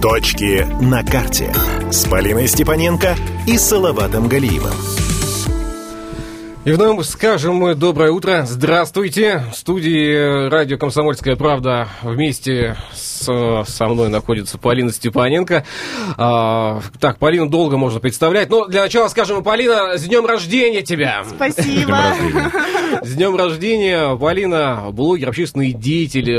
Точки на карте с Полиной Степаненко и Салаватом Галиевым. И вновь скажем мы доброе утро. Здравствуйте. В студии радио «Комсомольская правда» вместе со мной находится Полина Степаненко. Так, Полину долго можно представлять. Но для начала скажем, Полина, с днем рождения тебя! Спасибо! С днем рождения, Полина, блогер, общественный деятель.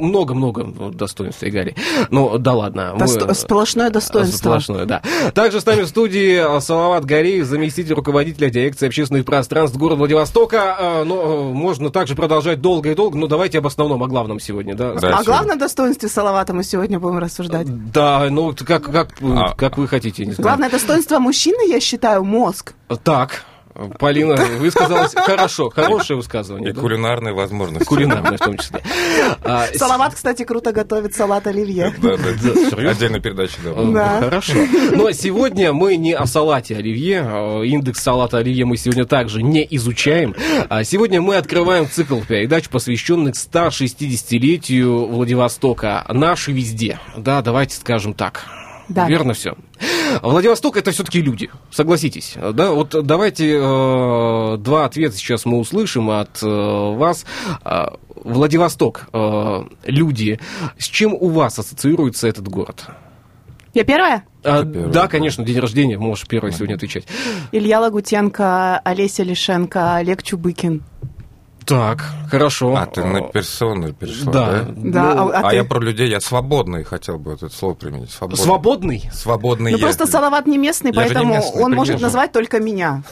Много-много достоинств и галей. Ну, да ладно. Сплошное достоинство. Сплошное, да. Также с нами в студии Салават Галиев, заместитель руководителя дирекции общественных пространств города Владивостока. Но можно также продолжать долго и долго, но давайте об основном, о главном сегодня. Да? О главном достоинстве Салавата мы сегодня будем рассуждать. Да, ну как вы хотите. Не знаю. Главное достоинство мужчины, я считаю, мозг. Так, Полина высказалась хорошо, хорошее высказывание. И да? Кулинарные возможности. Кулинарные в том числе. Салават, кстати, круто готовит салат оливье. Да. Отдельная передача. Да. Хорошо. Но сегодня мы не о салате оливье. Индекс салата оливье мы сегодня также не изучаем. Сегодня мы открываем цикл передач, посвященных 160-летию Владивостока. Наши везде. Да, давайте скажем так. Да. Верно все. Владивосток — это все-таки люди, согласитесь. Да? Вот давайте два ответа сейчас мы услышим от вас. Владивосток, люди. С чем у вас ассоциируется этот город? Я первая? Первая. Да, конечно, день рождения, можешь первой сегодня отвечать. Илья Лагутенко, Олеся Лишенко, Олег Чубыкин. Так, хорошо. А ты на персону перешла, да? Да. Ну, а я про людей, я свободный, хотел бы это слово применить. Свободный? Свободный я. Ну, просто Салават не местный, поэтому не местный, он может назвать только меня.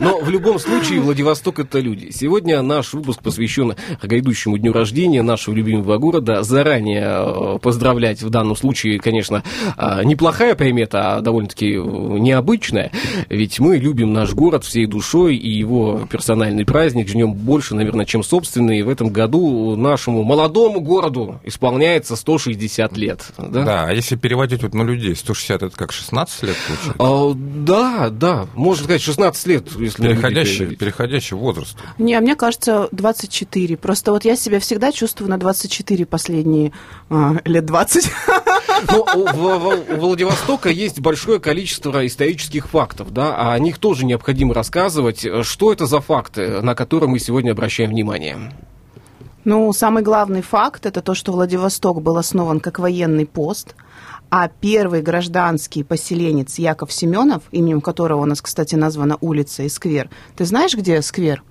Но в любом случае Владивосток — это люди. Сегодня наш выпуск посвящен грядущему дню рождения нашего любимого города. Заранее поздравлять в данном случае, конечно, неплохая примета, а довольно-таки необычная. Ведь мы любим наш город всей душой и его персональный праздник жнем больше, наверное, чем собственный. В этом году нашему молодому городу исполняется 160 лет. Да, да, а если переводить вот на людей, 160 это как 16 лет получается? Да, можно сказать 16 лет, если переходящий возраст. Не, мне кажется, 24. Просто вот я себя всегда чувствую на 24 последние лет 20. Но у Владивостока есть большое количество исторических фактов, да, а о них тоже необходимо рассказывать. Что это за факты, на которые мы сегодня обращаем внимание? Ну, самый главный факт – это то, что Владивосток был основан как военный пост, а первый гражданский поселенец Яков Семенов, именем которого у нас, кстати, названа улица и сквер. Ты знаешь, где сквер?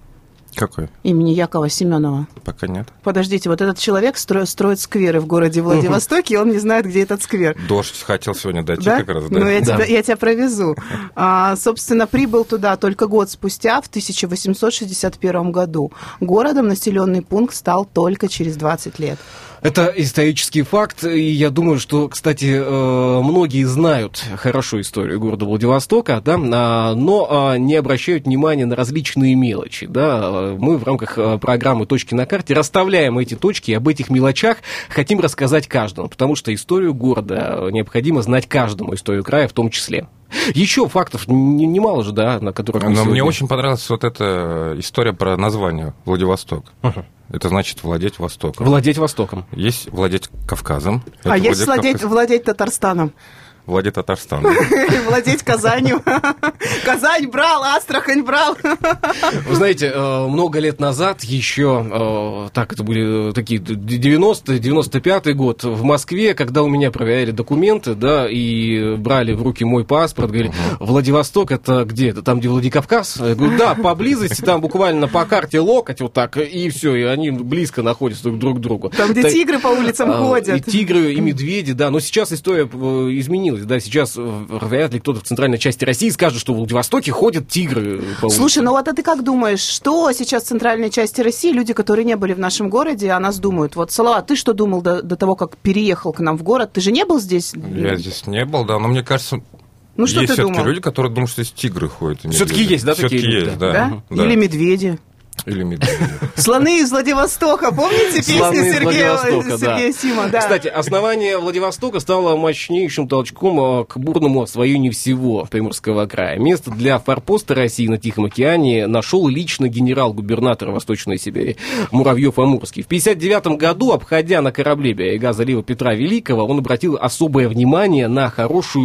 Какой? Имени Якова Семенова. Пока нет. Подождите, вот этот человек строит скверы в городе Владивостоке, и он не знает, где этот сквер. Дождь хотел сегодня дойти, да? Как раз. Да? Ну, я тебя провезу. Собственно, прибыл туда только год спустя, в 1861 году. Городом населенный пункт стал только через 20 лет. Это исторический факт, и я думаю, что, кстати, многие знают хорошо историю города Владивостока, да, но не обращают внимания на различные мелочи. Да. Мы в рамках программы «Точки на карте» расставляем эти точки, и об этих мелочах хотим рассказать каждому, потому что историю города необходимо знать каждому, историю края в том числе. Еще фактов немало же, да, на которых мы сегодня... Мне очень понравилась вот эта история про название «Владивосток». Uh-huh. Это значит владеть Востоком. Владеть Востоком. Есть владеть Кавказом. А есть владеть Татарстаном. Владеть Татарстаном. Владеть Казанью. Казань брал, Астрахань брал. Вы знаете, много лет назад еще, так, это были такие 90-е, 95-й год, в Москве, когда у меня проверяли документы, да, и брали в руки мой паспорт, говорили, Владивосток, это где? Это там, где Владикавказ? Я говорю, да, поблизости, там буквально по карте локоть вот так, и все, и они близко находятся друг к другу. Там, где тигры по улицам ходят. И тигры, и медведи, да, но сейчас история изменилась. Да, сейчас вряд ли кто-то в центральной части России скажет, что в Владивостоке ходят тигры по улице. Слушай, ну вот а ты как думаешь, что сейчас в центральной части России люди, которые не были в нашем городе, о нас думают? Вот, Салават, ты что думал до того, как переехал к нам в город? Ты же не был здесь? Я здесь не был, да, но мне кажется... Ну, что есть все-таки люди, которые думают, что здесь тигры ходят. Все-таки есть, да, такие люди? Да. Или медведи. Или медведя. «Слоны из Владивостока». Помните песню Сергея Сима? Да. Кстати, основание Владивостока стало мощнейшим толчком к бурному освоению всего Приморского края. Место для форпоста России на Тихом океане нашел лично генерал-губернатор Восточной Сибири Муравьев-Амурский. В 1959 году, обходя на корабле Биага-залива Петра Великого, он обратил особое внимание на хорошо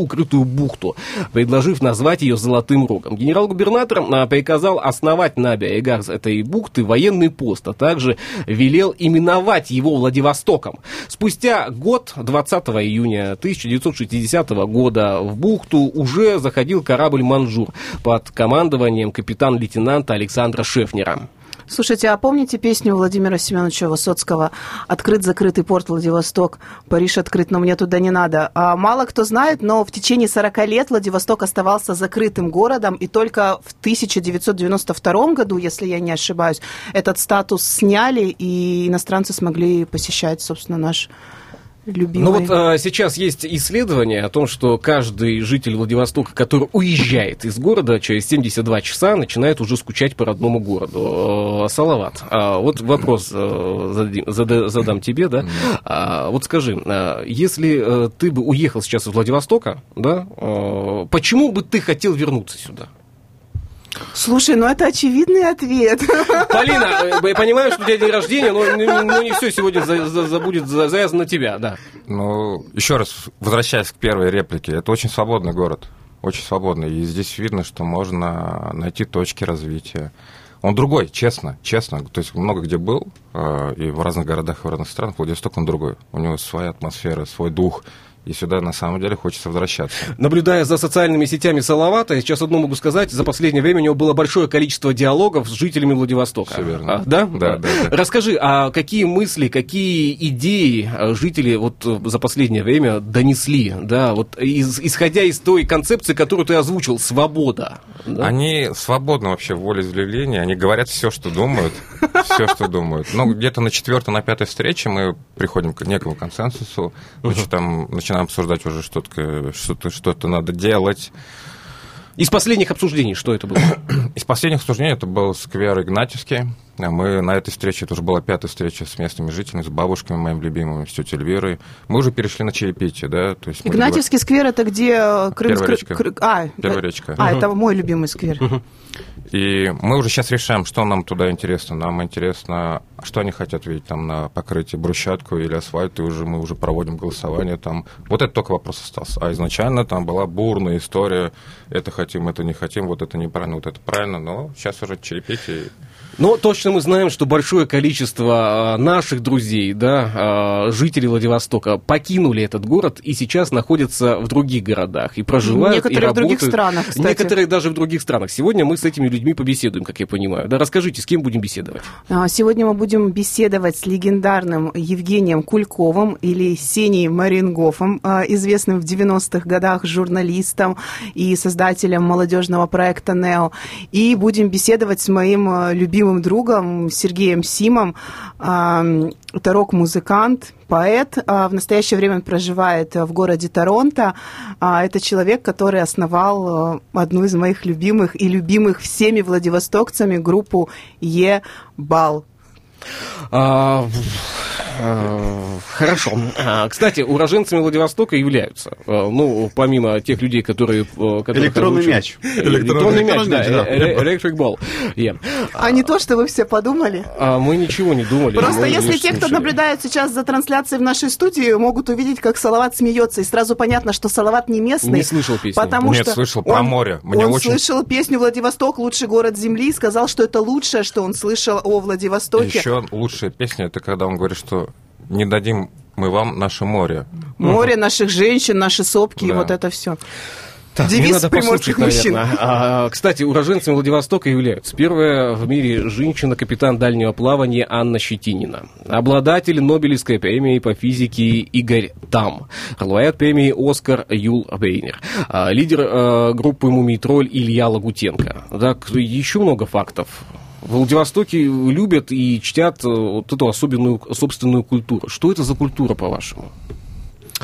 укрытую бухту, предложив назвать ее «Золотым рогом». Генерал-губернатор приказал основать на берегах этой бухты военный пост, а также велел именовать его Владивостоком. Спустя год, 20 июня 1960 года, в бухту уже заходил корабль «Манжур» под командованием капитана-лейтенанта Александра Шефнера. Слушайте, а помните песню Владимира Семеновича Высоцкого «Открыт-закрытый порт Владивосток, Париж открыт, но мне туда не надо»? Мало кто знает, но в течение 40 лет Владивосток оставался закрытым городом, и только в 1992 году, если я не ошибаюсь, этот статус сняли, и иностранцы смогли посещать, собственно, наш... любимый. Ну вот сейчас есть исследование о том, что каждый житель Владивостока, который уезжает из города, через 72 часа начинает уже скучать по родному городу. Салават, вот вопрос задам тебе, да? Вот скажи, если ты бы уехал сейчас из Владивостока, да, почему бы ты хотел вернуться сюда? Слушай, ну это очевидный ответ. Полина, я понимаю, что у тебя день рождения, но не все сегодня будет завязано на тебя, да. Ну, еще раз, возвращаясь к первой реплике, это очень свободный город, очень свободный. И здесь видно, что можно найти точки развития. Он другой, честно. То есть много где был, и в разных городах, и в разных странах, Владивосток он другой. У него своя атмосфера, свой дух. И сюда, на самом деле, хочется возвращаться. Наблюдая за социальными сетями Салавата, я сейчас одно могу сказать. За последнее время у него было большое количество диалогов с жителями Владивостока. Все верно. Да. Расскажи, а какие мысли, какие идеи жители вот за последнее время донесли? Да, вот исходя из той концепции, которую ты озвучил, свобода. Да? Они свободны вообще в волеизъявлении. Они говорят все, что думают. Ну, где-то на 4-5 встрече мы приходим к некому консенсусу. Начинаем обсуждать уже что-то надо делать. Из последних обсуждений что это было? Из последних обсуждений это был сквер Игнатьевский. Мы на этой встрече, это уже была 5-я встреча с местными жителями, с бабушками моими любимыми, с тетей Эльвирой. Мы уже перешли на чаепитие, да? То есть Игнатьевский сквер — это где Крымская... Первая речка. Это мой любимый сквер. И мы уже сейчас решаем, что нам туда интересно. Нам интересно, что они хотят видеть там на покрытии, брусчатку или асфальт, и уже мы уже проводим голосование там. Вот это только вопрос остался. А изначально там была бурная история. Это хотим, это не хотим, вот это неправильно, вот это правильно. Но сейчас уже чаепитие... Но точно мы знаем, что большое количество наших друзей, да, жителей Владивостока, покинули этот город и сейчас находятся в других городах и проживают, некоторые и работают. Некоторые в других странах, кстати. Некоторые даже в других странах. Сегодня мы с этими людьми побеседуем, как я понимаю. Да, расскажите, с кем будем беседовать? Сегодня мы будем беседовать с легендарным Евгением Кульковым или Сеней Марингофом, известным в 90-х годах журналистом и создателем молодежного проекта «Нео». И будем беседовать с моим любимым другом Сергеем Симом. Это рок-музыкант, поэт. В настоящее время он проживает в городе Торонто. Это человек, который основал одну из моих любимых и любимых всеми владивостокцами группу «Е-бал». Хорошо. Кстати, уроженцами Владивостока являются, ну, помимо тех людей, которые электронный мяч. Electric ball. А не то, что вы все подумали? Мы ничего не думали. Просто если те, кто наблюдает сейчас за трансляцией в нашей студии, могут увидеть, как Салават смеется, и сразу понятно, что Салават не местный. Не слышал песню. Потому что слышал про море. Он слышал песню «Владивосток. Лучший город земли» и сказал, что это лучшее, что он слышал о Владивостоке. Еще лучшая песня — это когда он говорит, что не дадим мы вам наше море. Море наших женщин, наши сопки, да. И вот это все. Так, девиз приморских мужчин. Кстати, уроженцами Владивостока являются первая в мире женщина-капитан дальнего плавания Анна Щетинина, обладатель Нобелевской премии по физике Игорь Там, лауреат премии «Оскар» Юл Брейнер, лидер группы «Мумий-тролль» Илья Лагутенко. Так, еще много фактов. В Владивостоке любят и чтят вот эту особенную собственную культуру. Что это за культура, по-вашему?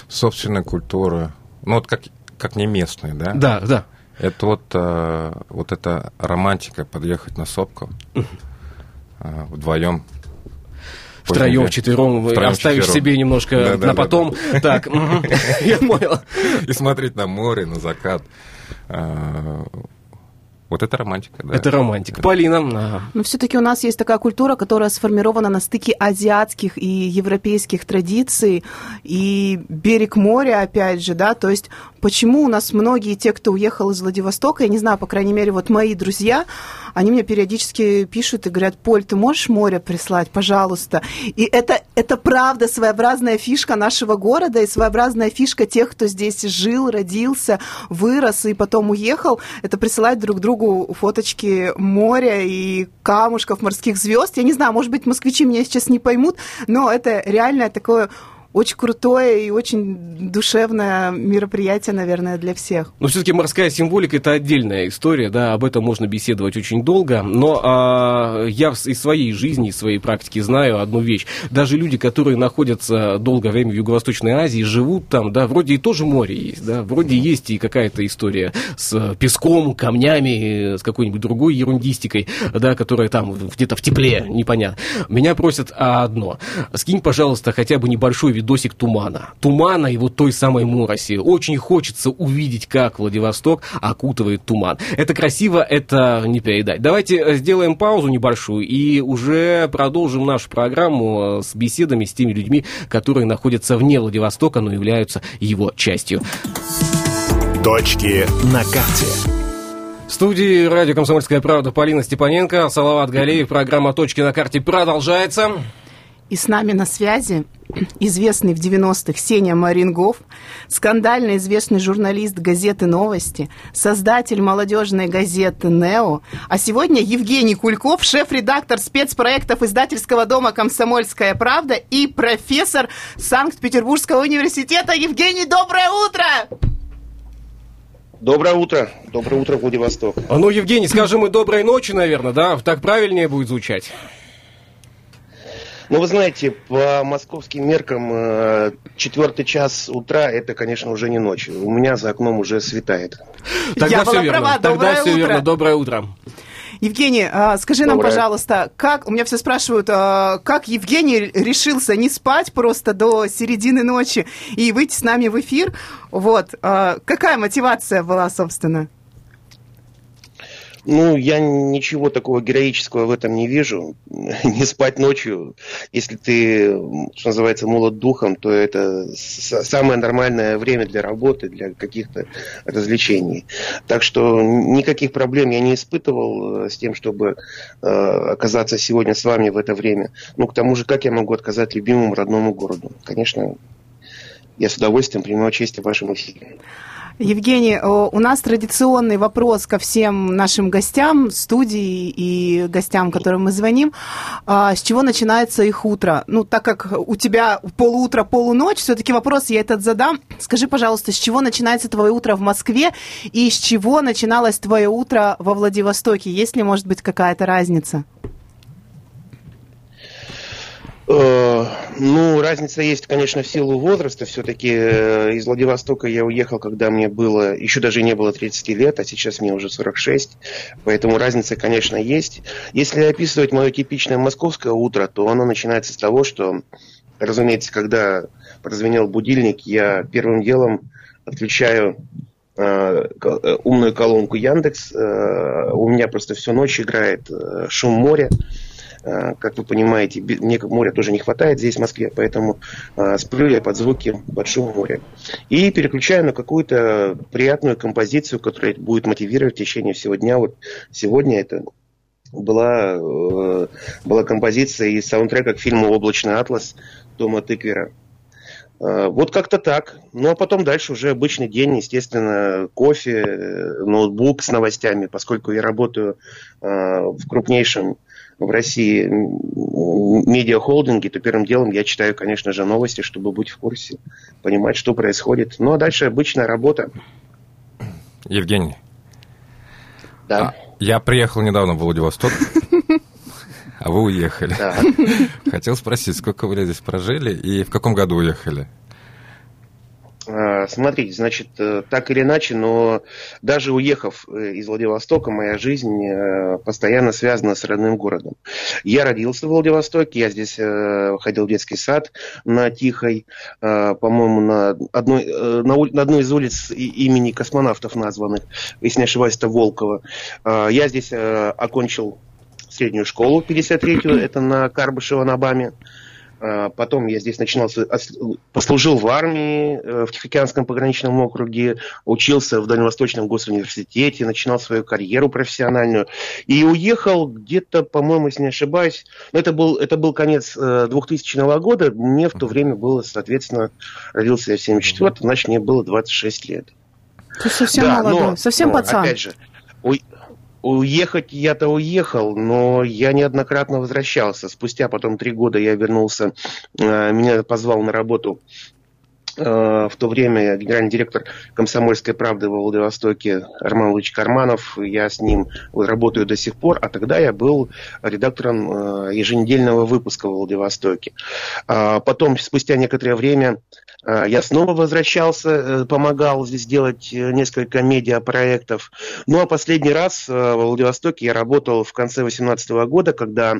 Собственная культура. Ну, вот как не местная, да? Да. Это вот эта романтика, подъехать на сопку вдвоем. Втроем, вчетвером, оставишь себе немножко на потом. Так, я понял. И смотреть на море, на закат. Вот это романтика, да. Это романтика. Полина. Да. Но все-таки у нас есть такая культура, которая сформирована на стыке азиатских и европейских традиций, и берег моря, опять же, да, то есть почему у нас многие те, кто уехал из Владивостока, я не знаю, по крайней мере, вот мои друзья, они мне периодически пишут и говорят: Поль, ты можешь море прислать, пожалуйста? И это правда своеобразная фишка нашего города и своеобразная фишка тех, кто здесь жил, родился, вырос и потом уехал, это присылать друг другу фоточки моря и камушков, морских звезд. Я не знаю, может быть, москвичи меня сейчас не поймут, но это реально такое очень крутое и очень душевное мероприятие, наверное, для всех. Но все-таки морская символика – это отдельная история, да, об этом можно беседовать очень долго, но я из своей жизни, из своей практики знаю одну вещь. Даже люди, которые находятся долгое время в Юго-Восточной Азии, живут там, да, вроде и тоже море есть, да, вроде есть и какая-то история с песком, камнями, с какой-нибудь другой ерундистикой, да, которая там где-то в тепле, непонятно. Меня просят одно: скинь, пожалуйста, хотя бы небольшой видео, досик тумана и вот той самой мороси. Очень хочется увидеть, как Владивосток окутывает туман. Это красиво, это не передать. Давайте сделаем паузу небольшую и уже продолжим нашу программу с беседами с теми людьми, которые находятся вне Владивостока, но являются его частью. Точки на карте. В студии радио «Комсомольская правда» Полина Степаненко, Салават Галиев. Программа «Точки на карте» продолжается. И с нами на связи известный в 90-х Сеня Марингов, скандально известный журналист газеты «Новости», создатель молодежной газеты «Нео», а сегодня Евгений Кульков, шеф-редактор спецпроектов издательского дома «Комсомольская правда» и профессор Санкт-Петербургского университета. Евгений, доброе утро! Доброе утро, Владивосток. Ну, Евгений, скажем и доброй ночи, наверное, да? Так правильнее будет звучать. Ну, вы знаете, по московским меркам 4 час утра – это, конечно, уже не ночь. У меня за окном уже светает. Тогда все верно. Тогда все верно. Доброе утро. Евгений, скажи нам, пожалуйста, как... У меня все спрашивают, как Евгений решился не спать просто до середины ночи и выйти с нами в эфир. Вот. Какая мотивация была, собственно? Ну, я ничего такого героического в этом не вижу. Не спать ночью, если ты, что называется, молод духом, то это самое нормальное время для работы, для каких-то развлечений. Так что никаких проблем я не испытывал с тем, чтобы оказаться сегодня с вами в это время. Ну, к тому же, как я могу отказать любимому родному городу? Конечно, я с удовольствием принимаю участие в вашем эфире. Евгений, у нас традиционный вопрос ко всем нашим гостям, студии и гостям, которым мы звоним. С чего начинается их утро? Ну, так как у тебя полутро, полуночь, все-таки вопрос я этот задам. Скажи, пожалуйста, с чего начинается твое утро в Москве и с чего начиналось твое утро во Владивостоке? Есть ли, может быть, какая-то разница? Ну, разница есть, конечно, в силу возраста. Все-таки из Владивостока я уехал, когда мне было... Еще даже не было 30 лет, а сейчас мне уже 46. Поэтому разница, конечно, есть. Если описывать мое типичное московское утро, то оно начинается с того, что, разумеется, когда прозвенел будильник, я первым делом отключаю умную колонку Яндекс. У меня просто всю ночь играет шум моря. Как вы понимаете, мне моря тоже не хватает здесь, в Москве, поэтому сплю я под звуки, под шум моря. И переключаю на какую-то приятную композицию, которая будет мотивировать в течение всего дня. Вот сегодня это была композиция из саундтрека к фильму «Облачный атлас» Тома Тыквера. Вот как-то так. Ну, а потом дальше уже обычный день, естественно, кофе, ноутбук с новостями, поскольку я работаю в крупнейшем в России медиахолдинги, то первым делом я читаю, конечно же, новости, чтобы быть в курсе, понимать, что происходит. Ну, а дальше обычная работа. Евгений. Да. Я приехал недавно в Владивосток, а вы уехали. Хотел спросить, сколько вы здесь прожили и в каком году уехали? Смотрите, значит, так или иначе, но даже уехав из Владивостока, моя жизнь постоянно связана с родным городом. Я родился в Владивостоке, я здесь ходил в детский сад на Тихой, по-моему, на одной из улиц имени космонавтов названных, если не ошибаюсь, это Волкова. Я здесь окончил среднюю школу, 53-ю, это на Карбышева, на БАМе. Потом я здесь начинал, послужил в армии в Тихоокеанском пограничном округе, учился в Дальневосточном госуниверситете, начинал свою карьеру профессиональную. И уехал где-то, по-моему, если не ошибаюсь, это был конец 2000 года, мне в то время было, соответственно, родился я в 74-м, значит, мне было 26 лет. Ты совсем молодой, совсем пацан. Опять же, уехать я-то уехал, но я неоднократно возвращался. Спустя потом 3 года я вернулся, меня позвал на работу в то время генеральный директор «Комсомольской правды» во Владивостоке Роман Луч Карманов. Я с ним работаю до сих пор, а тогда я был редактором еженедельного выпуска во Владивостоке. Потом, спустя некоторое время, я снова возвращался, помогал здесь делать несколько медиапроектов. Ну, а последний раз во Владивостоке я работал в конце 2018 года, когда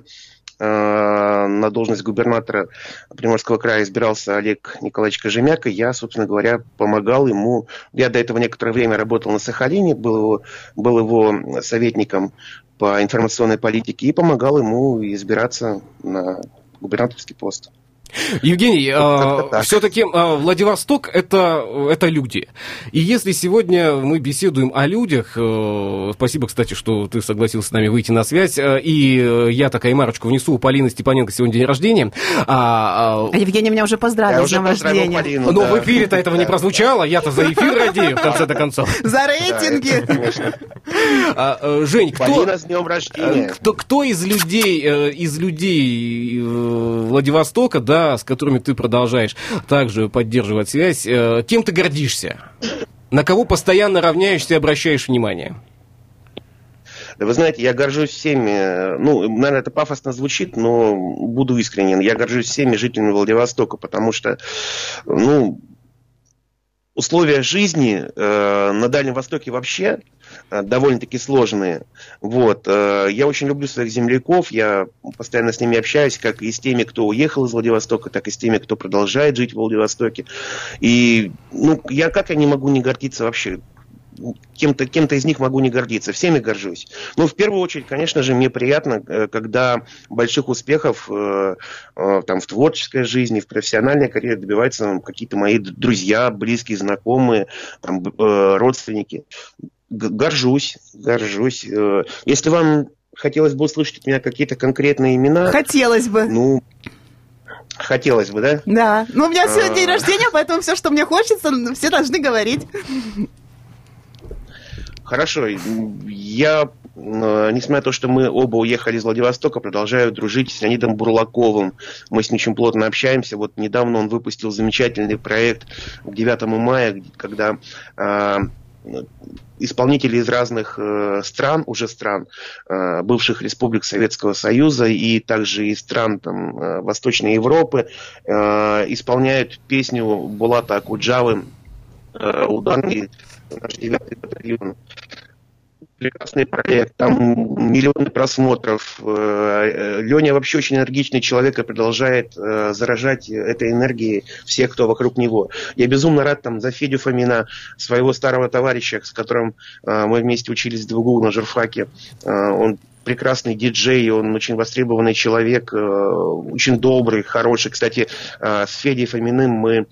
на должность губернатора Приморского края избирался Олег Николаевич Кожемяка. Я, собственно говоря, помогал ему. Я до этого некоторое время работал на Сахалине, был его советником по информационной политике и помогал ему избираться на губернаторский пост. Евгений, все-таки Владивосток это люди. И если сегодня мы беседуем о людях, спасибо, кстати, что ты согласился с нами выйти на связь, и я такая ремарочку внесу, у Полины Степаненко сегодня день рождения. Евгений меня уже поздравил с днем рождения. Полину, но в эфире-то этого не прозвучало, я-то за эфир радею в конце-то концов. За рейтинги! Жень, Полина, с днем рождения. Кто из людей Владивостока, да, с которыми ты продолжаешь также поддерживать связь, кем ты гордишься? На кого постоянно равняешься и обращаешь внимание? Вы знаете, я горжусь всеми, наверное, это пафосно звучит, но буду искренен. Я горжусь всеми жителями Владивостока, потому что, условия жизни на Дальнем Востоке вообще довольно-таки сложные. Вот. Я очень люблю своих земляков, я постоянно с ними общаюсь, как и с теми, кто уехал из Владивостока, так и с теми, кто продолжает жить в Владивостоке. И я не могу не гордиться вообще. Кем-то из них могу не гордиться, всеми горжусь. Но в первую очередь, конечно же, мне приятно, когда больших успехов в творческой жизни, в профессиональной карьере добиваются какие-то мои друзья, близкие, знакомые, родственники. Горжусь. Если вам хотелось бы услышать от меня какие-то конкретные имена... Хотелось бы. Хотелось бы, да? Да. У меня сегодня день рождения, поэтому все, что мне хочется, все должны говорить. Хорошо, я, несмотря на то, что мы оба уехали из Владивостока, продолжаю дружить с Леонидом Бурлаковым. Мы с ним очень плотно общаемся. Вот недавно он выпустил замечательный проект к 9 мая, когда исполнители из разных стран, бывших республик Советского Союза и также из стран Восточной Европы исполняют песню Булата Акуджавы «Ударный наш 9-й батальон». Прекрасный проект, там миллионы просмотров. Леня вообще очень энергичный человек и продолжает заражать этой энергией всех, кто вокруг него. Я безумно рад за Федю Фомина, своего старого товарища, с которым мы вместе учились в ДВГУ на журфаке. Он прекрасный диджей, он очень востребованный человек, очень добрый, хороший. Кстати, с Федей Фоминым мы...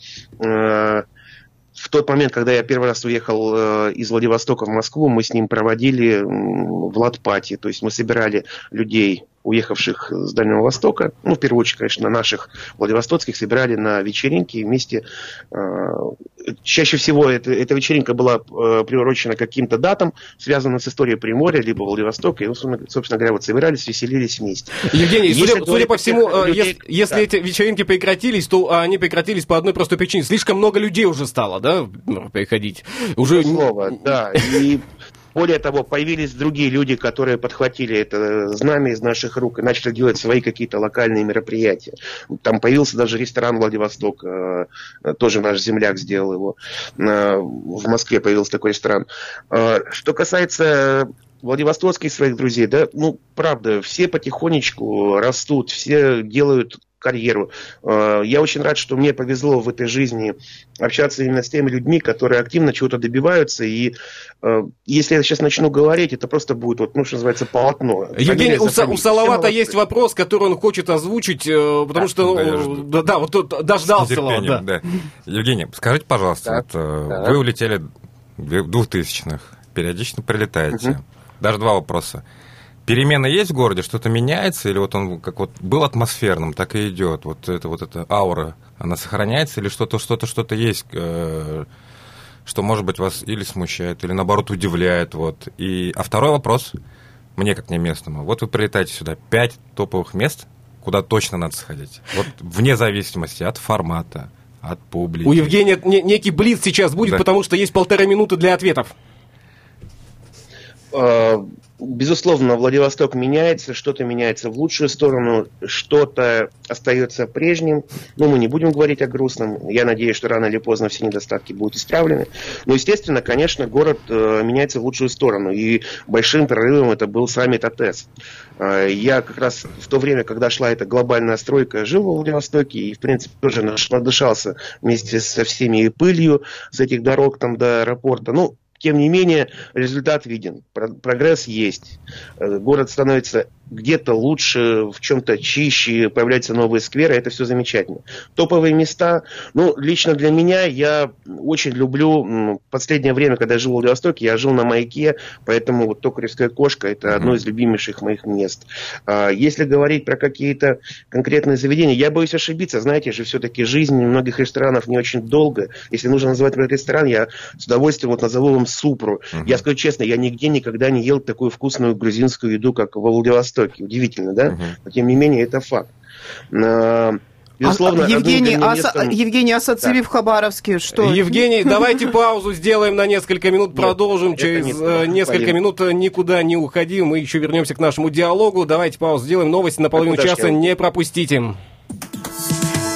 В тот момент, когда я первый раз уехал из Владивостока в Москву, мы с ним проводили Владпати, то есть мы собирали людей, уехавших с Дальнего Востока, в первую очередь, конечно, наших владивостоцких, собирали на вечеринки вместе. Чаще всего эта вечеринка была приурочена к каким-то датам, связанным с историей Приморья, либо Владивостока, и, собственно говоря, собирались, веселились вместе. Евгений, судя по всему, людей... если эти вечеринки прекратились, то они прекратились по одной простой причине. Слишком много людей уже стало, да, приходить? Уже... Слово, да, и... Более того, появились другие люди, которые подхватили это знамя из наших рук и начали делать свои какие-то локальные мероприятия. Там появился даже ресторан «Владивосток», тоже наш земляк сделал его. В Москве появился такой ресторан. Что касается владивостокских своих друзей, да, ну, правда, все потихонечку растут, все делают карьеру. Я очень рад, что мне повезло в этой жизни общаться именно с теми людьми, которые активно чего-то добиваются. И если я сейчас начну говорить, это просто будет, вот, ну, что называется, полотно. Евгений, у Салавата есть вопрос, который он хочет озвучить, потому что... Да, вот тут дождался Салават. Да. Евгений, скажите, пожалуйста, вы улетели в 2000-х, периодично прилетаете. Даже два вопроса. Перемены есть в городе? Что-то меняется? Или вот он как вот был атмосферным, так и идет? Вот эта аура, она сохраняется? Или что-то есть, что, может быть, вас или смущает, или, наоборот, удивляет? Вот. А второй вопрос, мне как не местному. Вот вы прилетаете сюда, 5 топовых мест, куда точно надо сходить. Вот вне зависимости от формата, от публики. У Евгения некий блиц сейчас будет, да, потому что есть 1,5 минуты для ответов. Безусловно, Владивосток меняется, что-то меняется в лучшую сторону, что-то остается прежним. Но мы не будем говорить о грустном. Я надеюсь, что рано или поздно все недостатки будут исправлены. Но, естественно, конечно, город меняется в лучшую сторону. И большим прорывом это был саммит АТЭС. Я как раз в то время, когда шла эта глобальная стройка, жил во Владивостоке и, в принципе, тоже надышался вместе со всеми и пылью с этих дорог там до аэропорта. Ну, тем не менее, результат виден, прогресс есть, город становится где-то лучше, в чем-то чище, появляются новые скверы, это все замечательно. Топовые места, ну, лично для меня, я очень люблю, в последнее время, когда я жил в Владивостоке, я жил на маяке, поэтому вот Токаревская кошка, это одно из любимейших моих мест. Если говорить про какие-то конкретные заведения, я боюсь ошибиться, знаете же, все-таки жизнь многих ресторанов не очень долгая. Если нужно называть ресторан, я с удовольствием вот назову вам Супру. Я скажу честно, я нигде никогда не ел такую вкусную грузинскую еду, как во Владивостоке. Удивительно, да? Но тем не менее, это факт. Безусловно, Евгений, Асацивив в Хабаровске, что? Евгений, давайте паузу сделаем на несколько минут, продолжим через несколько минут. Никуда не уходи, мы еще вернемся к нашему диалогу. Давайте паузу сделаем, новости на половину часа не пропустите.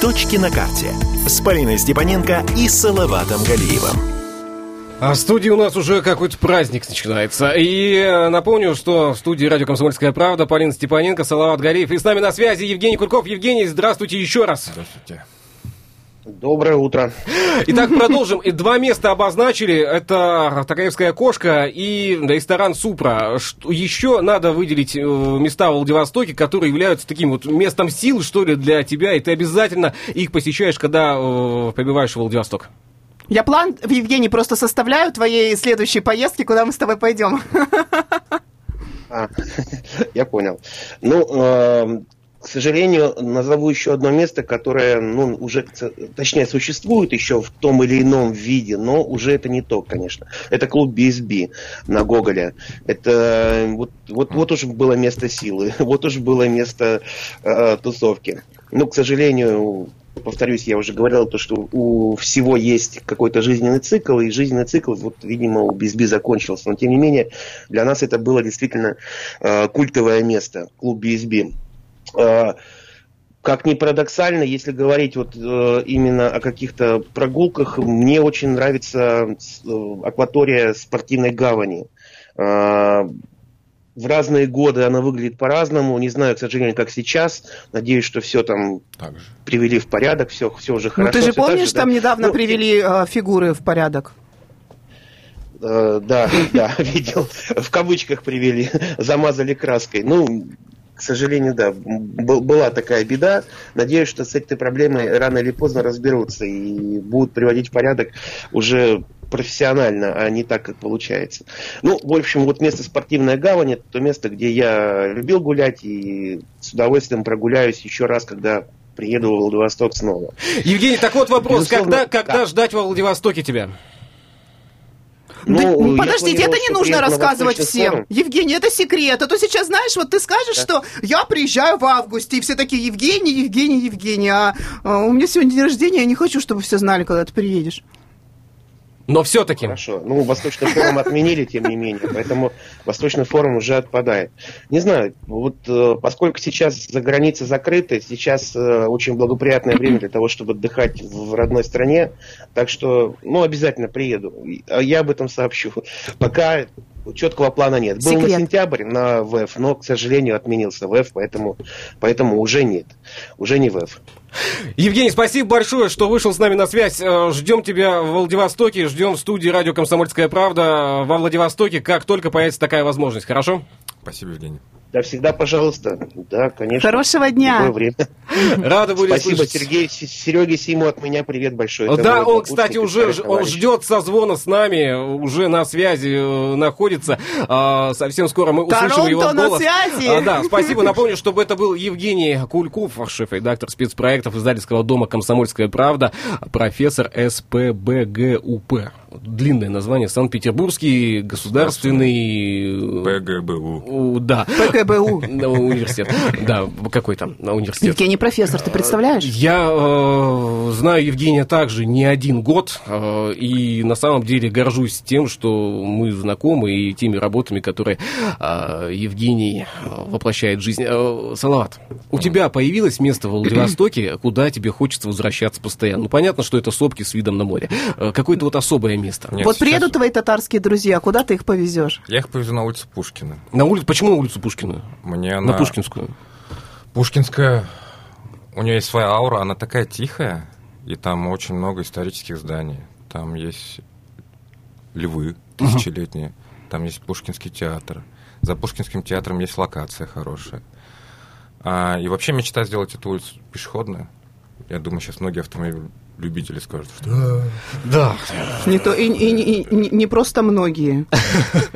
Точки на карте с Полиной Степаненко и Салаватом Галиевым. А в студии у нас уже какой-то праздник начинается. И напомню, что в студии радио «Комсомольская правда» Полина Степаненко, Салават Галиев. И с нами на связи Евгений Кульков. Евгений, здравствуйте еще раз. Здравствуйте. Доброе утро. Итак, продолжим. И два места обозначили. Это Токаревская кошка и ресторан Супра. Еще надо выделить места в Владивостоке, которые являются таким вот местом сил, что ли, для тебя. И ты обязательно их посещаешь, когда прибываешь в Владивосток. Я план, Евгений, просто составляю твоей следующей поездки, куда мы с тобой пойдем. Я понял. Ну, к сожалению, назову еще одно место, которое, ну, уже, точнее, существует еще в том или ином виде, но уже это не то, конечно. Это клуб BSB на Гоголя. Это вот уж было место силы, вот уж было место тусовки. Ну, к сожалению... Повторюсь, я уже говорил, то, что у всего есть какой-то жизненный цикл, и жизненный цикл, вот, видимо, у BSB закончился. Но, тем не менее, для нас это было действительно культовое место, клуб BSB. Как ни парадоксально, если говорить вот именно о каких-то прогулках, мне очень нравится акватория спортивной гавани. В разные годы она выглядит по-разному. Не знаю, к сожалению, как сейчас. Надеюсь, что все там привели в порядок, все уже хорошо. Ну, ты же помнишь, там недавно привели фигуры в порядок? Да, видел. В кавычках привели, замазали краской. Ну, к сожалению, да, была такая беда. Надеюсь, что с этой проблемой рано или поздно разберутся и будут приводить в порядок уже... профессионально, а не так, как получается. Ну, в общем, вот место спортивная гавань, это то место, где я любил гулять и с удовольствием прогуляюсь еще раз, когда приеду во Владивосток снова. Евгений, так вот вопрос, когда ждать во Владивостоке тебя? Ну, да, подождите, это не нужно рассказывать всем. Форум. Евгений, это секрет. А то сейчас, знаешь, вот ты скажешь, что я приезжаю в августе, и все такие: Евгений, а у меня сегодня день рождения, я не хочу, чтобы все знали, когда ты приедешь. Но все-таки... Хорошо. Ну, Восточный форум отменили, тем не менее. Поэтому Восточный форум уже отпадает. Не знаю, вот поскольку сейчас за границы закрыты, сейчас очень благоприятное время для того, чтобы отдыхать в родной стране. Так что, ну, обязательно приеду. Я об этом сообщу. Пока четкого плана нет. Секрет. Был на сентябрь на ВЭФ, но, к сожалению, отменился ВЭФ, поэтому уже нет. Уже не ВЭФ. Евгений, спасибо большое, что вышел с нами на связь. Ждем тебя в Владивостоке, ждем в студии радио «Комсомольская правда» во Владивостоке, как только появится такая возможность. Хорошо? Спасибо, Евгений. Да, всегда, пожалуйста. Да, конечно. Хорошего дня. Рада будет слышать. Спасибо, Сереге Симу от меня привет большой. Да, он, кстати, уже ждет созвона с нами, уже на связи находится. Совсем скоро мы услышим его голос. Торонто на связи. Да, спасибо. Напомню, чтобы это был Евгений Кульков, шеф-редактор спецпроектов издательского дома «Комсомольская правда», профессор СПБГУП. Длинное название — Санкт-Петербургский государственный... ПГБУ. Да. ПГБУ. Университет. Да, какой там университет. Евгений профессор, ты представляешь? Я знаю Евгения также не один год, и на самом деле горжусь тем, что мы знакомы, и теми работами, которые Евгений воплощает в жизнь. Салават, у тебя появилось место в Владивостоке, куда тебе хочется возвращаться постоянно? Ну, понятно, что это сопки с видом на море. Какое-то вот особое место. Нет, вот сейчас... приедут твои татарские друзья, куда ты их повезешь? Я их повезу на улицу Пушкина. Почему на улицу Пушкина? Мне на Пушкинскую. Пушкинская, у нее есть своя аура, она такая тихая, и там очень много исторических зданий. Там есть львы тысячелетние, там есть Пушкинский театр. За Пушкинским театром есть локация хорошая. И вообще мечта сделать эту улицу пешеходную. Я думаю, сейчас многие автомобиль-любители скажут, что... Да. Не просто многие.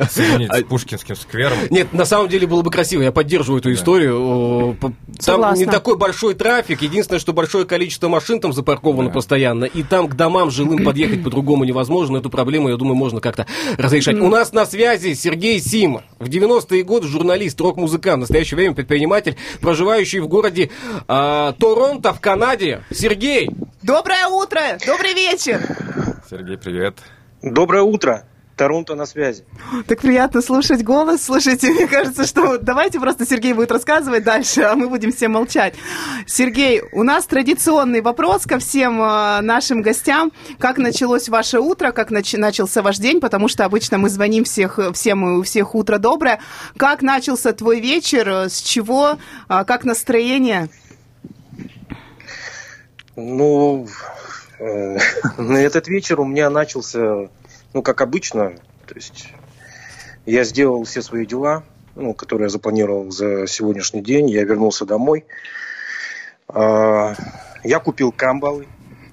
Соединить с Пушкинским сквером. Нет, на самом деле было бы красиво. Я поддерживаю эту историю. Там не такой большой трафик. Единственное, что большое количество машин там запарковано постоянно. И там к домам жилым подъехать по-другому невозможно. Эту проблему, я думаю, можно как-то разрешать. У нас на связи Сергей Сим. В 90-е годы журналист, рок-музыкант. В настоящее время предприниматель, проживающий в городе Торонто в Канаде. Сергей! Доброе утро! Добрый вечер! Сергей, привет! Доброе утро! Торонто на связи. Так приятно слушать голос. Слушайте, мне кажется, что давайте просто Сергей будет рассказывать дальше, а мы будем все молчать. Сергей, у нас традиционный вопрос ко всем нашим гостям. Как началось ваше утро, как начался ваш день? Потому что обычно мы звоним всем, и у всех утро доброе. Как начался твой вечер? С чего? Как настроение? Ну, этот вечер у меня начался, как обычно, то есть я сделал все свои дела, которые я запланировал за сегодняшний день, я вернулся домой, я купил камбалы.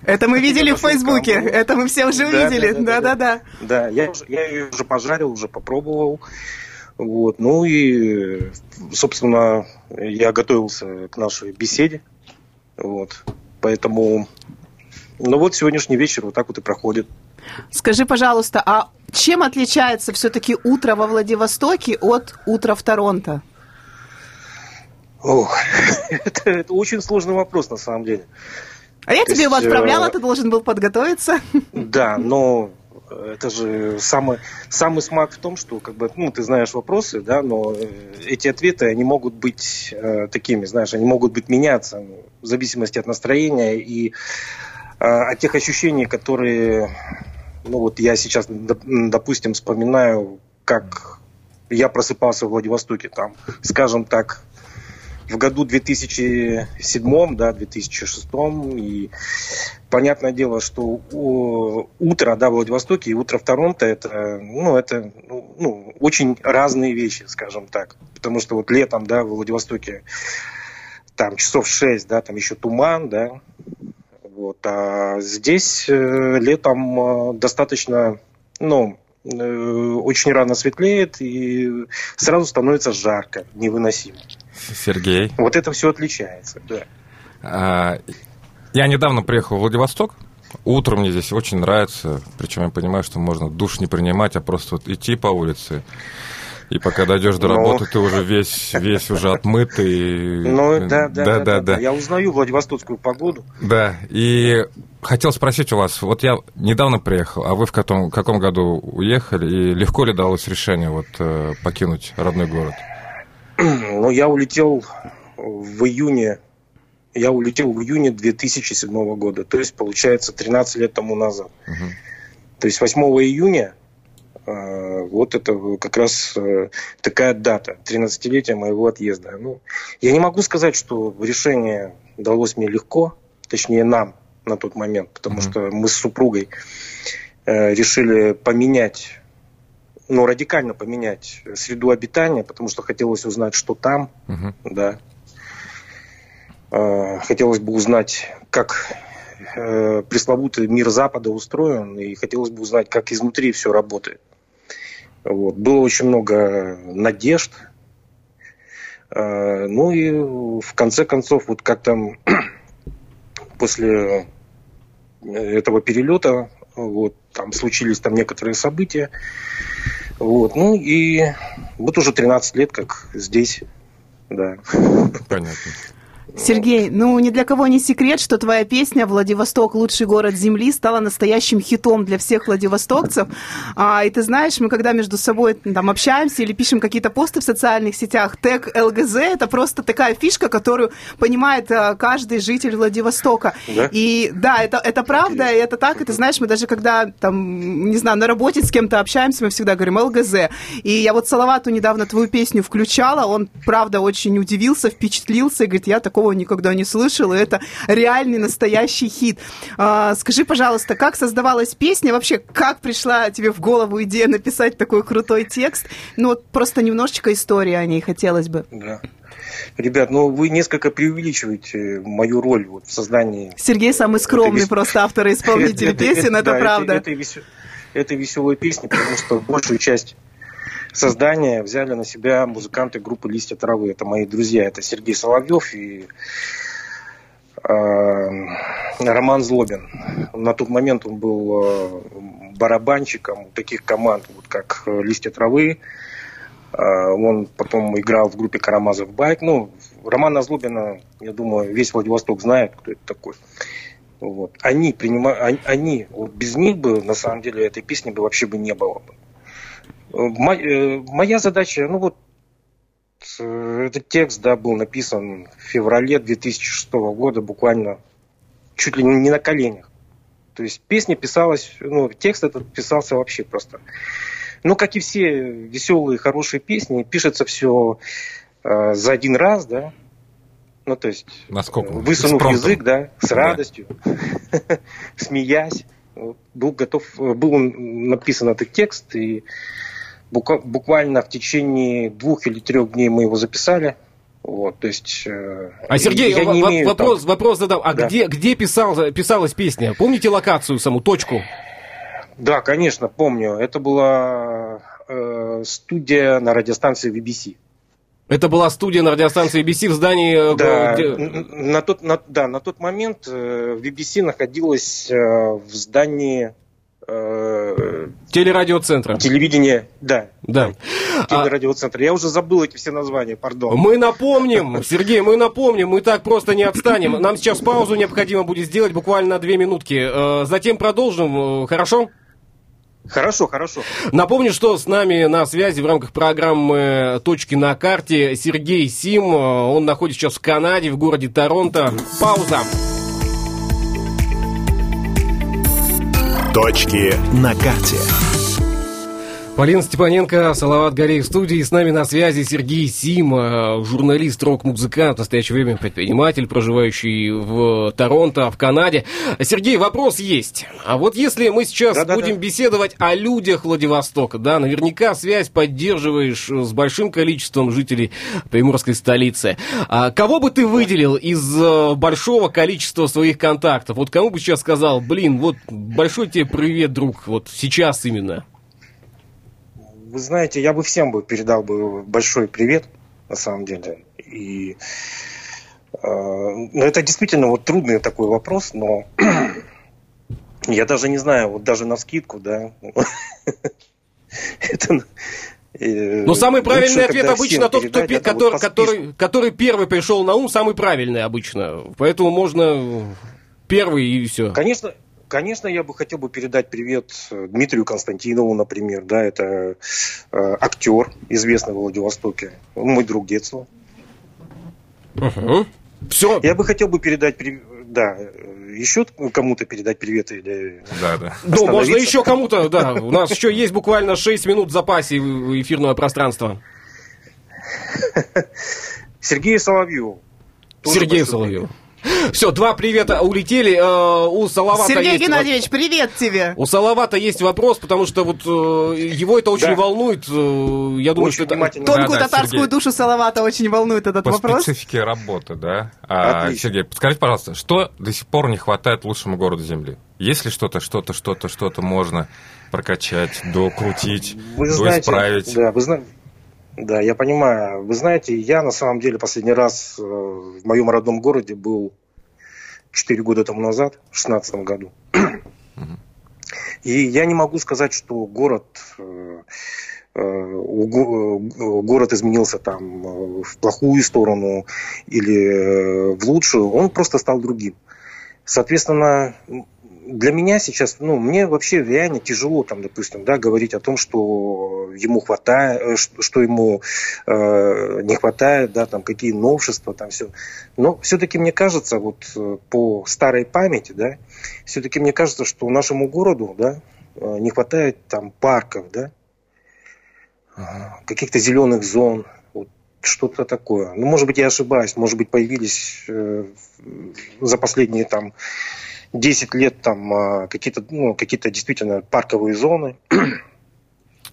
Это мы видели в Фейсбуке, это мы все уже увидели, да-да-да. Да, я ее уже пожарил, уже попробовал. Вот, и, собственно, я готовился к нашей беседе, Поэтому, сегодняшний вечер вот так вот и проходит. Скажи, пожалуйста, а чем отличается все-таки утро во Владивостоке от утра в Торонто? Это очень сложный вопрос, на самом деле. А я тебе его отправляла, ты должен был подготовиться. Да, но это же самый смак в том, что ты знаешь вопросы, да, но эти ответы, они могут быть такими, знаешь, они могут быть меняться в зависимости от настроения и от тех ощущений, которые, я сейчас, допустим, вспоминаю, как я просыпался в Владивостоке, там, скажем так, в году 2007, 2006, и понятное дело, что утро, в Владивостоке и утро в Торонто, это очень разные вещи, скажем так, потому что летом, в Владивостоке там часов 6, там еще туман, а здесь летом достаточно, очень рано светлеет и сразу становится жарко, невыносимо. Сергей. Это все отличается, да. Я недавно приехал в Владивосток. Утром мне здесь очень нравится. Причем я понимаю, что можно душ не принимать, а просто идти по улице. И пока дойдешь до работы, ты уже весь уже отмытый. Да. Я узнаю владивостокскую погоду. Да, и хотел спросить у вас, вот я недавно приехал, а вы в каком году уехали, и легко ли далось решение вот, покинуть родной город? Ну, я улетел в июне 2007 года, то есть, получается, 13 лет тому назад. Угу. То есть 8 июня, вот это как раз такая дата, 13-летие моего отъезда. Ну, я не могу сказать, что решение далось мне легко, точнее нам на тот момент, потому mm-hmm. что мы с супругой решили поменять, ну, радикально поменять среду обитания, потому что хотелось узнать, что там, mm-hmm. да. Хотелось бы узнать, как пресловутый мир Запада устроен, и хотелось бы узнать, как изнутри все работает. Вот. Было очень много надежд. Ну и в конце концов, вот как там после этого перелета, вот, там случились там некоторые события. Вот. Ну и вот уже 13 лет, как здесь. Да. Понятно. Сергей, ну ни для кого не секрет, что твоя песня «Владивосток. Лучший город земли» стала настоящим хитом для всех владивостокцев. И ты знаешь, мы когда между собой там общаемся или пишем какие-то посты в социальных сетях, тег ЛГЗ – это просто такая фишка, которую понимает каждый житель Владивостока. Да? И да, это правда, и это так. И ты знаешь, мы даже когда, там, не знаю, на работе с кем-то общаемся, мы всегда говорим «ЛГЗ». И я вот Салавату недавно твою песню включала, он, правда, очень удивился, впечатлился и говорит, я такой никогда не слышал, и это реальный, настоящий хит. Скажи, пожалуйста, как создавалась песня? Вообще, как пришла тебе в голову идея написать такой крутой текст? Ну, вот просто немножечко истории о ней хотелось бы. Да. Ребят, ну, вы несколько преувеличиваете мою роль вот в создании... Сергей самый скромный просто автор и исполнитель песен, это правда. Это веселая песня, потому что большую часть... создание взяли на себя музыканты группы «Листья травы». Это мои друзья. Это Сергей Соловьев и Роман Злобин. На тот момент он был барабанщиком таких команд, вот как «Листья травы». Он потом играл в группе «Карамазов Байк». Ну, Романа Злобина, я думаю, весь Владивосток знает, кто это такой. Вот. Они, без них бы, на самом деле, этой песни бы вообще бы не было бы. Моя задача, ну вот, этот текст, да, был написан в феврале 2006 года, буквально чуть ли не на коленях. То есть песня писалась, ну, текст этот писался вообще просто. Ну, как и все веселые, хорошие песни, пишется все за один раз, да. Ну, то есть, насколько? Высунув язык, да, с радостью, смеясь. Был написан этот текст, и буквально в течение 2 или 3 дней мы его записали. Вот, то есть, Сергей, вопрос задал. А да. где писалась песня? Помните локацию саму, точку? Да, конечно, помню. Это была студия на радиостанции BBC. Это была студия на радиостанции BBC в здании... Да, где... на тот момент BBC находилась в здании... Телерадиоцентра. Телевидение, да. Телерадиоцентр. Я уже забыл эти все названия, пардон. Мы напомним, Сергей, мы так просто не отстанем. Нам сейчас паузу необходимо будет сделать буквально на 2 минутки. Затем продолжим, хорошо? Хорошо. Напомню, что с нами на связи в рамках программы «Точки на карте» Сергей Сим. Он находится сейчас в Канаде, в городе Торонто. Пауза. «Точки на карте». Полина Степаненко, Салават Галиев в студии. С нами на связи Сергей Сим, журналист, рок-музыкант, в настоящее время предприниматель, проживающий в Торонто, в Канаде. Сергей, вопрос есть. А вот если мы сейчас будем беседовать о людях Владивостока, да, наверняка связь поддерживаешь с большим количеством жителей приморской столицы. А кого бы ты выделил из большого количества своих контактов? Вот кому бы сейчас сказал, вот большой тебе привет, друг, вот сейчас именно? Вы знаете, я бы всем передал большой привет, на самом деле. И, это действительно вот трудный такой вопрос, но я даже не знаю, вот даже навскидку, да. Но самый правильный ответ обычно тот, который первый пришел на ум, самый правильный обычно. Поэтому можно первый и все. Конечно, я бы хотел бы передать привет Дмитрию Константинову, например, да, это актер, известный в Владивостоке, он мой друг детства. Угу. Все. Я бы хотел бы передать привет, да, еще кому-то передать привет или... Да. Ну, можно еще кому-то, да, у нас еще есть буквально 6 минут в запасе эфирного пространства. Сергею Соловьеву. Сергею Соловьеву. Все, два привета улетели. У Салавата Сергей есть... Геннадьевич, привет тебе. У Салавата есть вопрос, потому что вот его это очень волнует. Я думаю, очень что это... Тонкую татарскую Сергей. Душу Салавата очень волнует этот по вопрос. По специфике работы, да? Сергей, подскажите, пожалуйста, что до сих пор не хватает лучшему городу земли? Есть ли что-то можно прокачать, докрутить, доисправить? Да, вы знаете... Да, я понимаю. Вы знаете, я на самом деле последний раз в моем родном городе был 4 года тому назад, в 2016 году. И я не могу сказать, что город изменился там в плохую сторону или в лучшую. Он просто стал другим. Соответственно, для меня сейчас, мне вообще реально тяжело, говорить о том, что ему хватает, что ему не хватает, да, там, какие новшества, там все. Но все-таки мне кажется, вот по старой памяти, да, все-таки мне кажется, что нашему городу, да, не хватает там парков, да, каких-то зеленых зон. Что-то такое. Может быть, я ошибаюсь, может быть, появились за последние 10 лет какие-то действительно парковые зоны.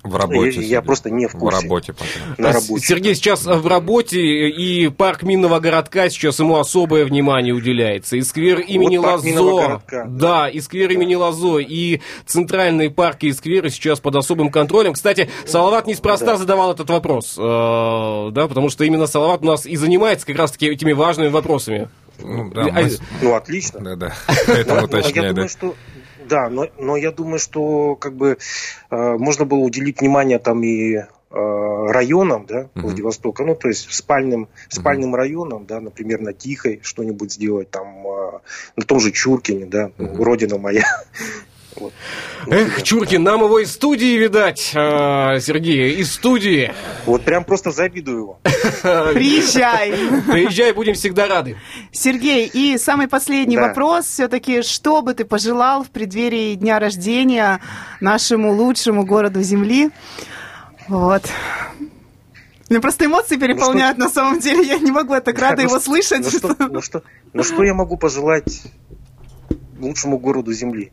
В работе. Я просто не в курсе. В работе, на работе. Сергей сейчас в работе, и парк Минного городка сейчас ему особое внимание уделяется. И сквер имени Лазо. Да, и сквер имени Лазо, и центральные парки и скверы сейчас под особым контролем. Кстати, Салават неспроста задавал этот вопрос, да, потому что именно Салават у нас и занимается как раз-таки этими важными вопросами. Отлично. Да. Поэтому точнее, да. Да, но я думаю, что можно было уделить внимание там и районам, да, Владивостока, то есть спальным районам, да, например, на Тихой что-нибудь сделать, там, на том же Чуркине, да, родина моя. Вот. Эх, Чуркин, нам его из студии видать, Сергей, из студии. Вот прям просто завидую его. Приезжай, будем всегда рады. Сергей, и самый последний вопрос все-таки, что бы ты пожелал в преддверии дня рождения нашему лучшему городу земли? Вот. Просто эмоции переполняют, на самом деле, я не могу, я так рада его слышать. Что я могу пожелать лучшему городу земли?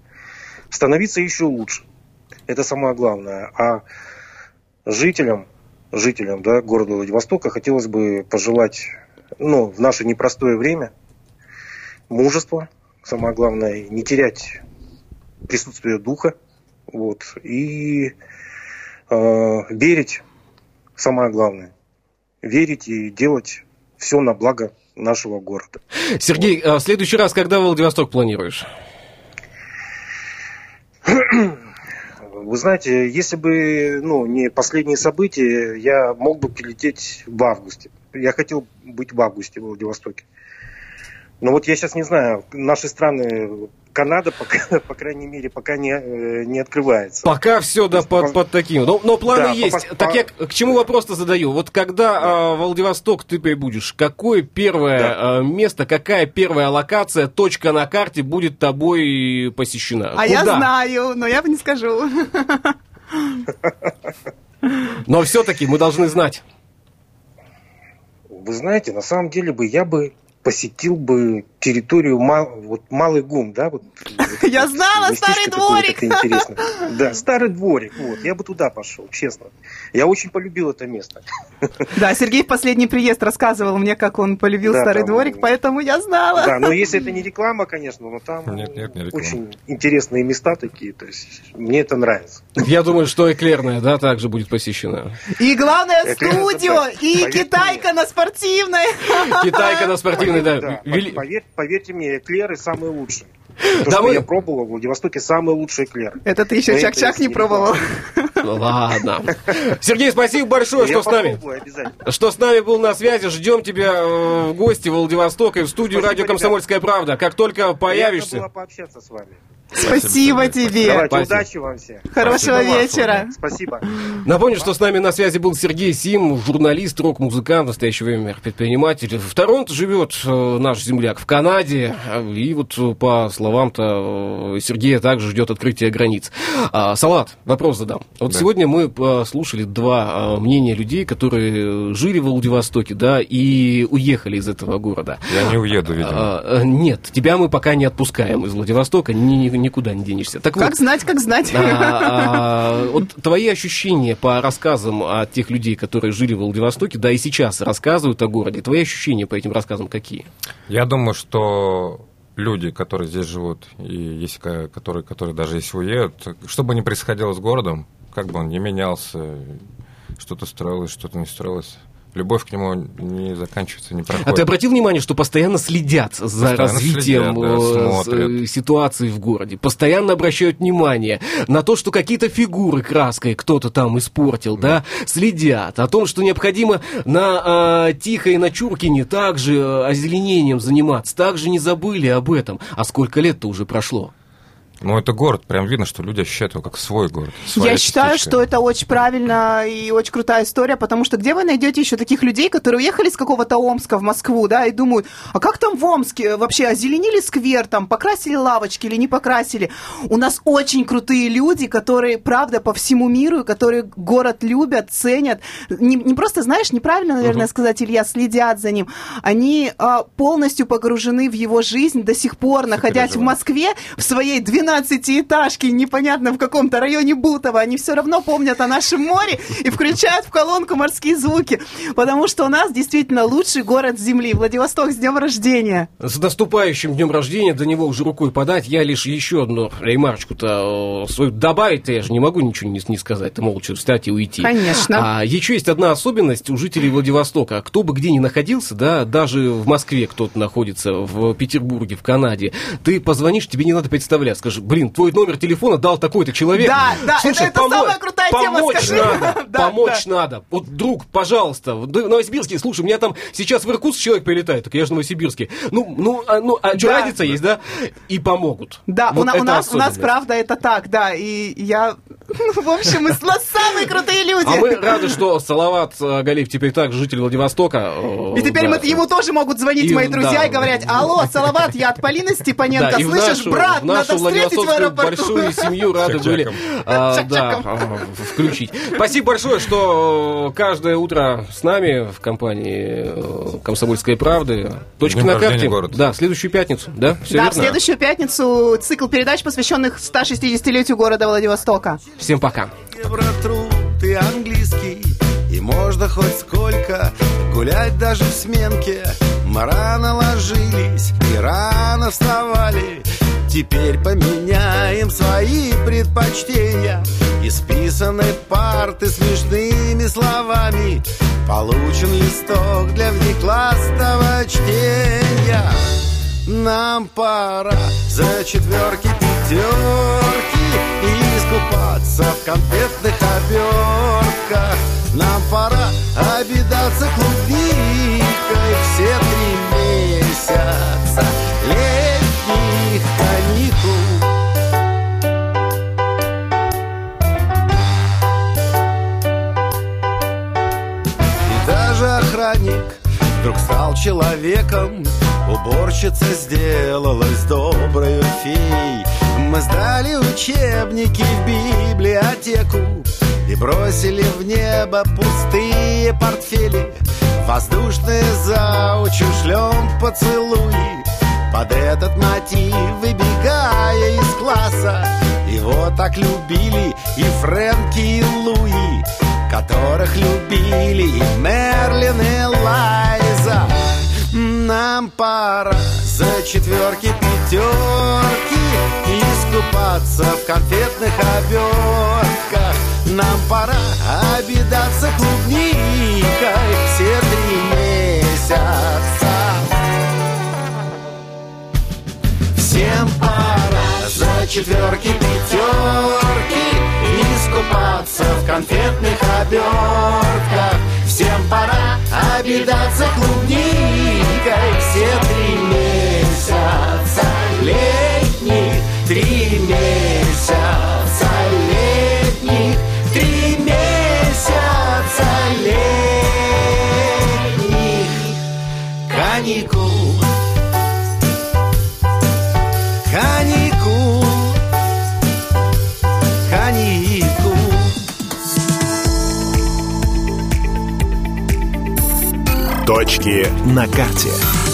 Становиться еще лучше. Это самое главное. А жителям да, города Владивостока хотелось бы пожелать в наше непростое время мужества, самое главное, не терять присутствие духа, и верить, самое главное, верить и делать все на благо нашего города. Сергей, а в следующий раз когда Владивосток планируешь? Вы знаете, если бы не последние события, я мог бы прилететь в августе. Я хотел быть в августе в Владивостоке. Но я сейчас не знаю, наши страны, Канада, по крайней мере, пока не открывается. Пока все, да, под таким. Но планы есть. Я к чему вопрос-то задаю. Вот когда Владивосток ты прибудешь, какое первое место, какая первая локация, точка на карте будет тобой посещена? Куда? Я знаю, но я бы не скажу. Но все-таки мы должны знать. Вы знаете, на самом деле я бы посетил бы территорию Малый Гум, да? Я знала, Старый дворик! Интересно. Да, Старый дворик, я бы туда пошел, честно. Я очень полюбил это место. Да, Сергей в последний приезд рассказывал мне, как он полюбил Старый дворик, поэтому я знала. Да, но если это не реклама, конечно, но там очень интересные места такие, то есть мне это нравится. Я думаю, что Эклерная, да, также будет посещена. И главное, студио, и Китайка на спортивной. Китайка на спортивной. Поверьте мне, эклеры самые лучшие. То, что я пробовал в Владивостоке, самые лучшие эклеры. Это ты еще чак-чак не пробовал? Ну ладно. Сергей, спасибо большое, что с нами. Что с нами был на связи. Ждем тебя в гости в Владивосток и в студию радио «Комсомольская правда». Как только появишься. Приятно было пообщаться с вами. Спасибо тебе. Давайте, спасибо. Удачи вам всем. Хорошего вечера. Спасибо. Напомню, что с нами на связи был Сергей Сим, журналист, рок-музыкант, в настоящее время предприниматель. В Торонто живет наш земляк, в Канаде. И вот по словам-то Сергея также ждет открытие границ. Салат, вопрос задам. Вот да. Сегодня мы послушали два мнения людей, которые жили в Владивостоке, да, и уехали из этого города. Я не уеду, видимо. Нет, тебя мы пока не отпускаем из Владивостока, никуда не денешься. Так как вот, знать, как знать. Вот твои ощущения по рассказам от тех людей, которые жили в Владивостоке, да и сейчас рассказывают о городе, твои ощущения по этим рассказам какие? Я думаю, что люди, которые здесь живут, и есть, которые даже если уедут, что бы ни происходило с городом, как бы он ни менялся, что-то строилось, что-то не строилось, любовь к нему не заканчивается, не проходит. А ты обратил внимание, что постоянно следят за развитием ситуации в городе? Постоянно обращают внимание на то, что какие-то фигуры краской кто-то там испортил, да? Следят. О том, что необходимо на Тихой, на Чуркине также озеленением заниматься. Также не забыли об этом. А сколько лет-то уже прошло? Ну, это город, прям видно, что люди ощущают его как свой город. Я считаю, что это очень правильно и очень крутая история, потому что где вы найдете еще таких людей, которые уехали с какого-то Омска в Москву, да, и думают, а как там в Омске вообще, озеленили сквер там, покрасили лавочки или не покрасили? У нас очень крутые люди, которые, правда, по всему миру, которые город любят, ценят. Не просто, знаешь, неправильно, наверное, сказать, Илья, следят за ним. Они полностью погружены в его жизнь до сих пор, находясь в Москве, в своей 12-этажки, непонятно в каком-то районе Бутова, они все равно помнят о нашем море и включают в колонку морские звуки, потому что у нас действительно лучший город земли. Владивосток, с днем рождения! С наступающим днем рождения, до него уже рукой подать. Я лишь еще одну ремарочку-то свою добавить-то я же не могу ничего не сказать, ты молча встать и уйти. Конечно. А еще есть одна особенность у жителей Владивостока. Кто бы где ни находился, да, даже в Москве кто-то находится, в Петербурге, в Канаде, ты позвонишь, тебе не надо представлять, скажи: блин, твой номер телефона дал такой-то человек. Да, слушай, это самая крутая тема, скажи. Надо, помочь надо. Вот, друг, пожалуйста, в Новосибирске, слушай, у меня там сейчас в Иркутск человек прилетает, так я же в Новосибирске. Ну, что, разница есть, да? И помогут. Да, вот у нас, правда, это так, да, и я... В общем, мы самые крутые люди. А мы рады, что Салават Галиев теперь так житель Владивостока. И теперь ему тоже могут звонить мои друзья и говорить: алло, Салават, я от Полины Степаненко, слышишь, брат, надо встретить в аэропорту. Большую семью рады были включить. Спасибо большое, что каждое утро с нами в компании «Комсомольской правды». Точки на карте. Да, следующую пятницу. Да, в следующую пятницу цикл передач, посвященных 160-летию города Владивостока. Всем пока. Евротру, ты английский, и можно хоть сколько гулять даже в сменке. Мы рано ложились и рано вставали. Теперь поменяем свои предпочтения. Исписаны парты смешными словами. Получен листок для внеклассного чтения. Нам пора за четверки, пятерки и купаться в конфетных обертках. Нам пора обидаться клубникой все 3 месяца летних каникул. И даже охранник вдруг стал человеком. Уборщица сделалась доброю феей. Мы сдали учебники в библиотеку и бросили в небо пустые портфели. Воздушные заучу шлем поцелуи под этот мотив, выбегая из класса. Его так любили и Фрэнки, и Луи, которых любили и Мерлин, и Лайза. Нам пора за четверки, пятерки и искупаться в конфетных обертках. Нам пора обидаться клубникой все 3 месяца. Всем пора за четверки, пятерки и искупаться. купаться в конфетных обертках. Всем пора обидаться клубникой. Все 3 месяца летних, 3 месяца летних, 3 месяца летних каникул. Каникул, каникул. Точки на карте.